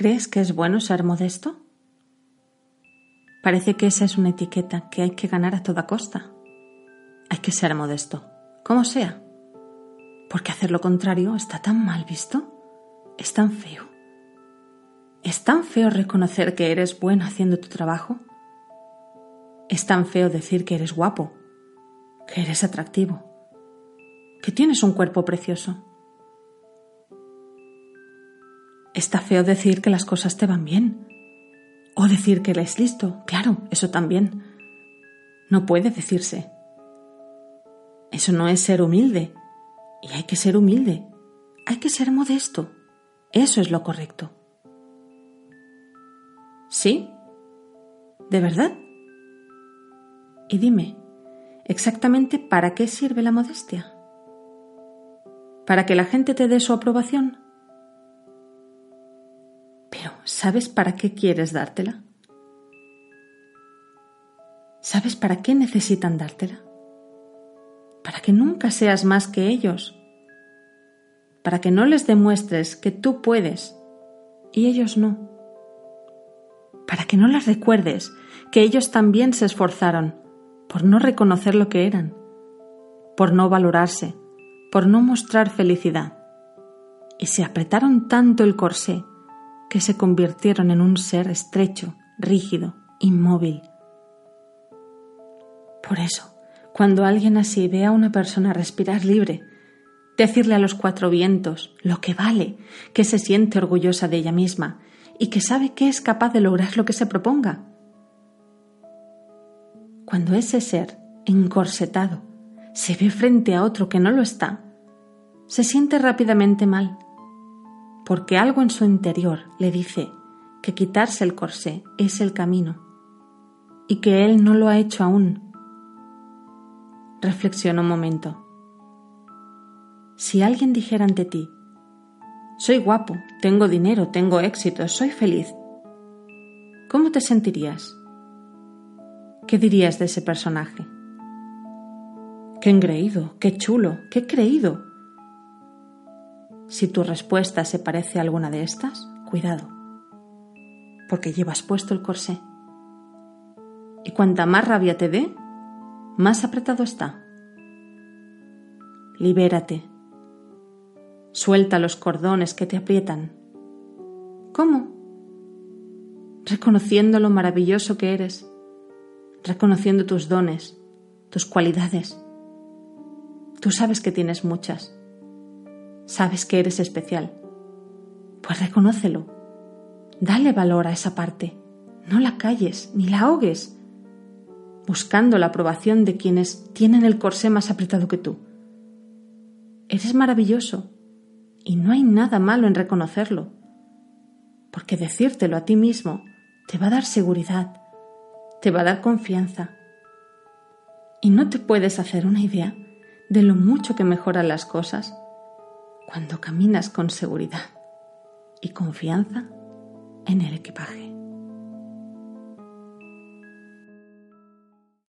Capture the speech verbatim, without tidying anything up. ¿Crees que es bueno ser modesto? Parece que esa es una etiqueta que hay que ganar a toda costa. Hay que ser modesto, como sea. Porque hacer lo contrario está tan mal visto, es tan feo. ¿Es tan feo reconocer que eres bueno haciendo tu trabajo? ¿Es tan feo decir que eres guapo, que eres atractivo, que tienes un cuerpo precioso? Está feo decir que las cosas te van bien, o decir que eres listo, claro, eso también. No puede decirse. Eso no es ser humilde, y hay que ser humilde, hay que ser modesto, eso es lo correcto. ¿Sí? ¿De verdad? Y dime, ¿exactamente para qué sirve la modestia? ¿Para que la gente te dé su aprobación? Pero, ¿sabes para qué quieres dártela? ¿Sabes para qué necesitan dártela? Para que nunca seas más que ellos. Para que no les demuestres que tú puedes y ellos no. Para que no les recuerdes que ellos también se esforzaron por no reconocer lo que eran, por no valorarse, por no mostrar felicidad, y se apretaron tanto el corsé que se convirtieron en un ser estrecho, rígido, inmóvil. Por eso, cuando alguien así ve a una persona respirar libre, decirle a los cuatro vientos lo que vale, que se siente orgullosa de ella misma, y que sabe que es capaz de lograr lo que se proponga. Cuando ese ser encorsetado se ve frente a otro que no lo está, se siente rápidamente mal, porque algo en su interior le dice que quitarse el corsé es el camino y que él no lo ha hecho aún. Reflexiona un momento. Si alguien dijera ante ti, soy guapo, tengo dinero, tengo éxito, soy feliz. ¿Cómo te sentirías? ¿Qué dirías de ese personaje? ¡Qué engreído, qué chulo, qué creído! Si tu respuesta se parece a alguna de estas, cuidado, porque llevas puesto el corsé. Y cuanta más rabia te dé, más apretado está. Libérate. Suelta los cordones que te aprietan. ¿Cómo? Reconociendo lo maravilloso que eres, reconociendo tus dones, tus cualidades. Tú sabes que tienes muchas, sabes que eres especial. Pues reconócelo, dale valor a esa parte, no la calles ni la ahogues, buscando la aprobación de quienes tienen el corsé más apretado que tú. Eres maravilloso. Y no hay nada malo en reconocerlo, porque decírtelo a ti mismo te va a dar seguridad, te va a dar confianza. Y no te puedes hacer una idea de lo mucho que mejoran las cosas cuando caminas con seguridad y confianza en el equipaje.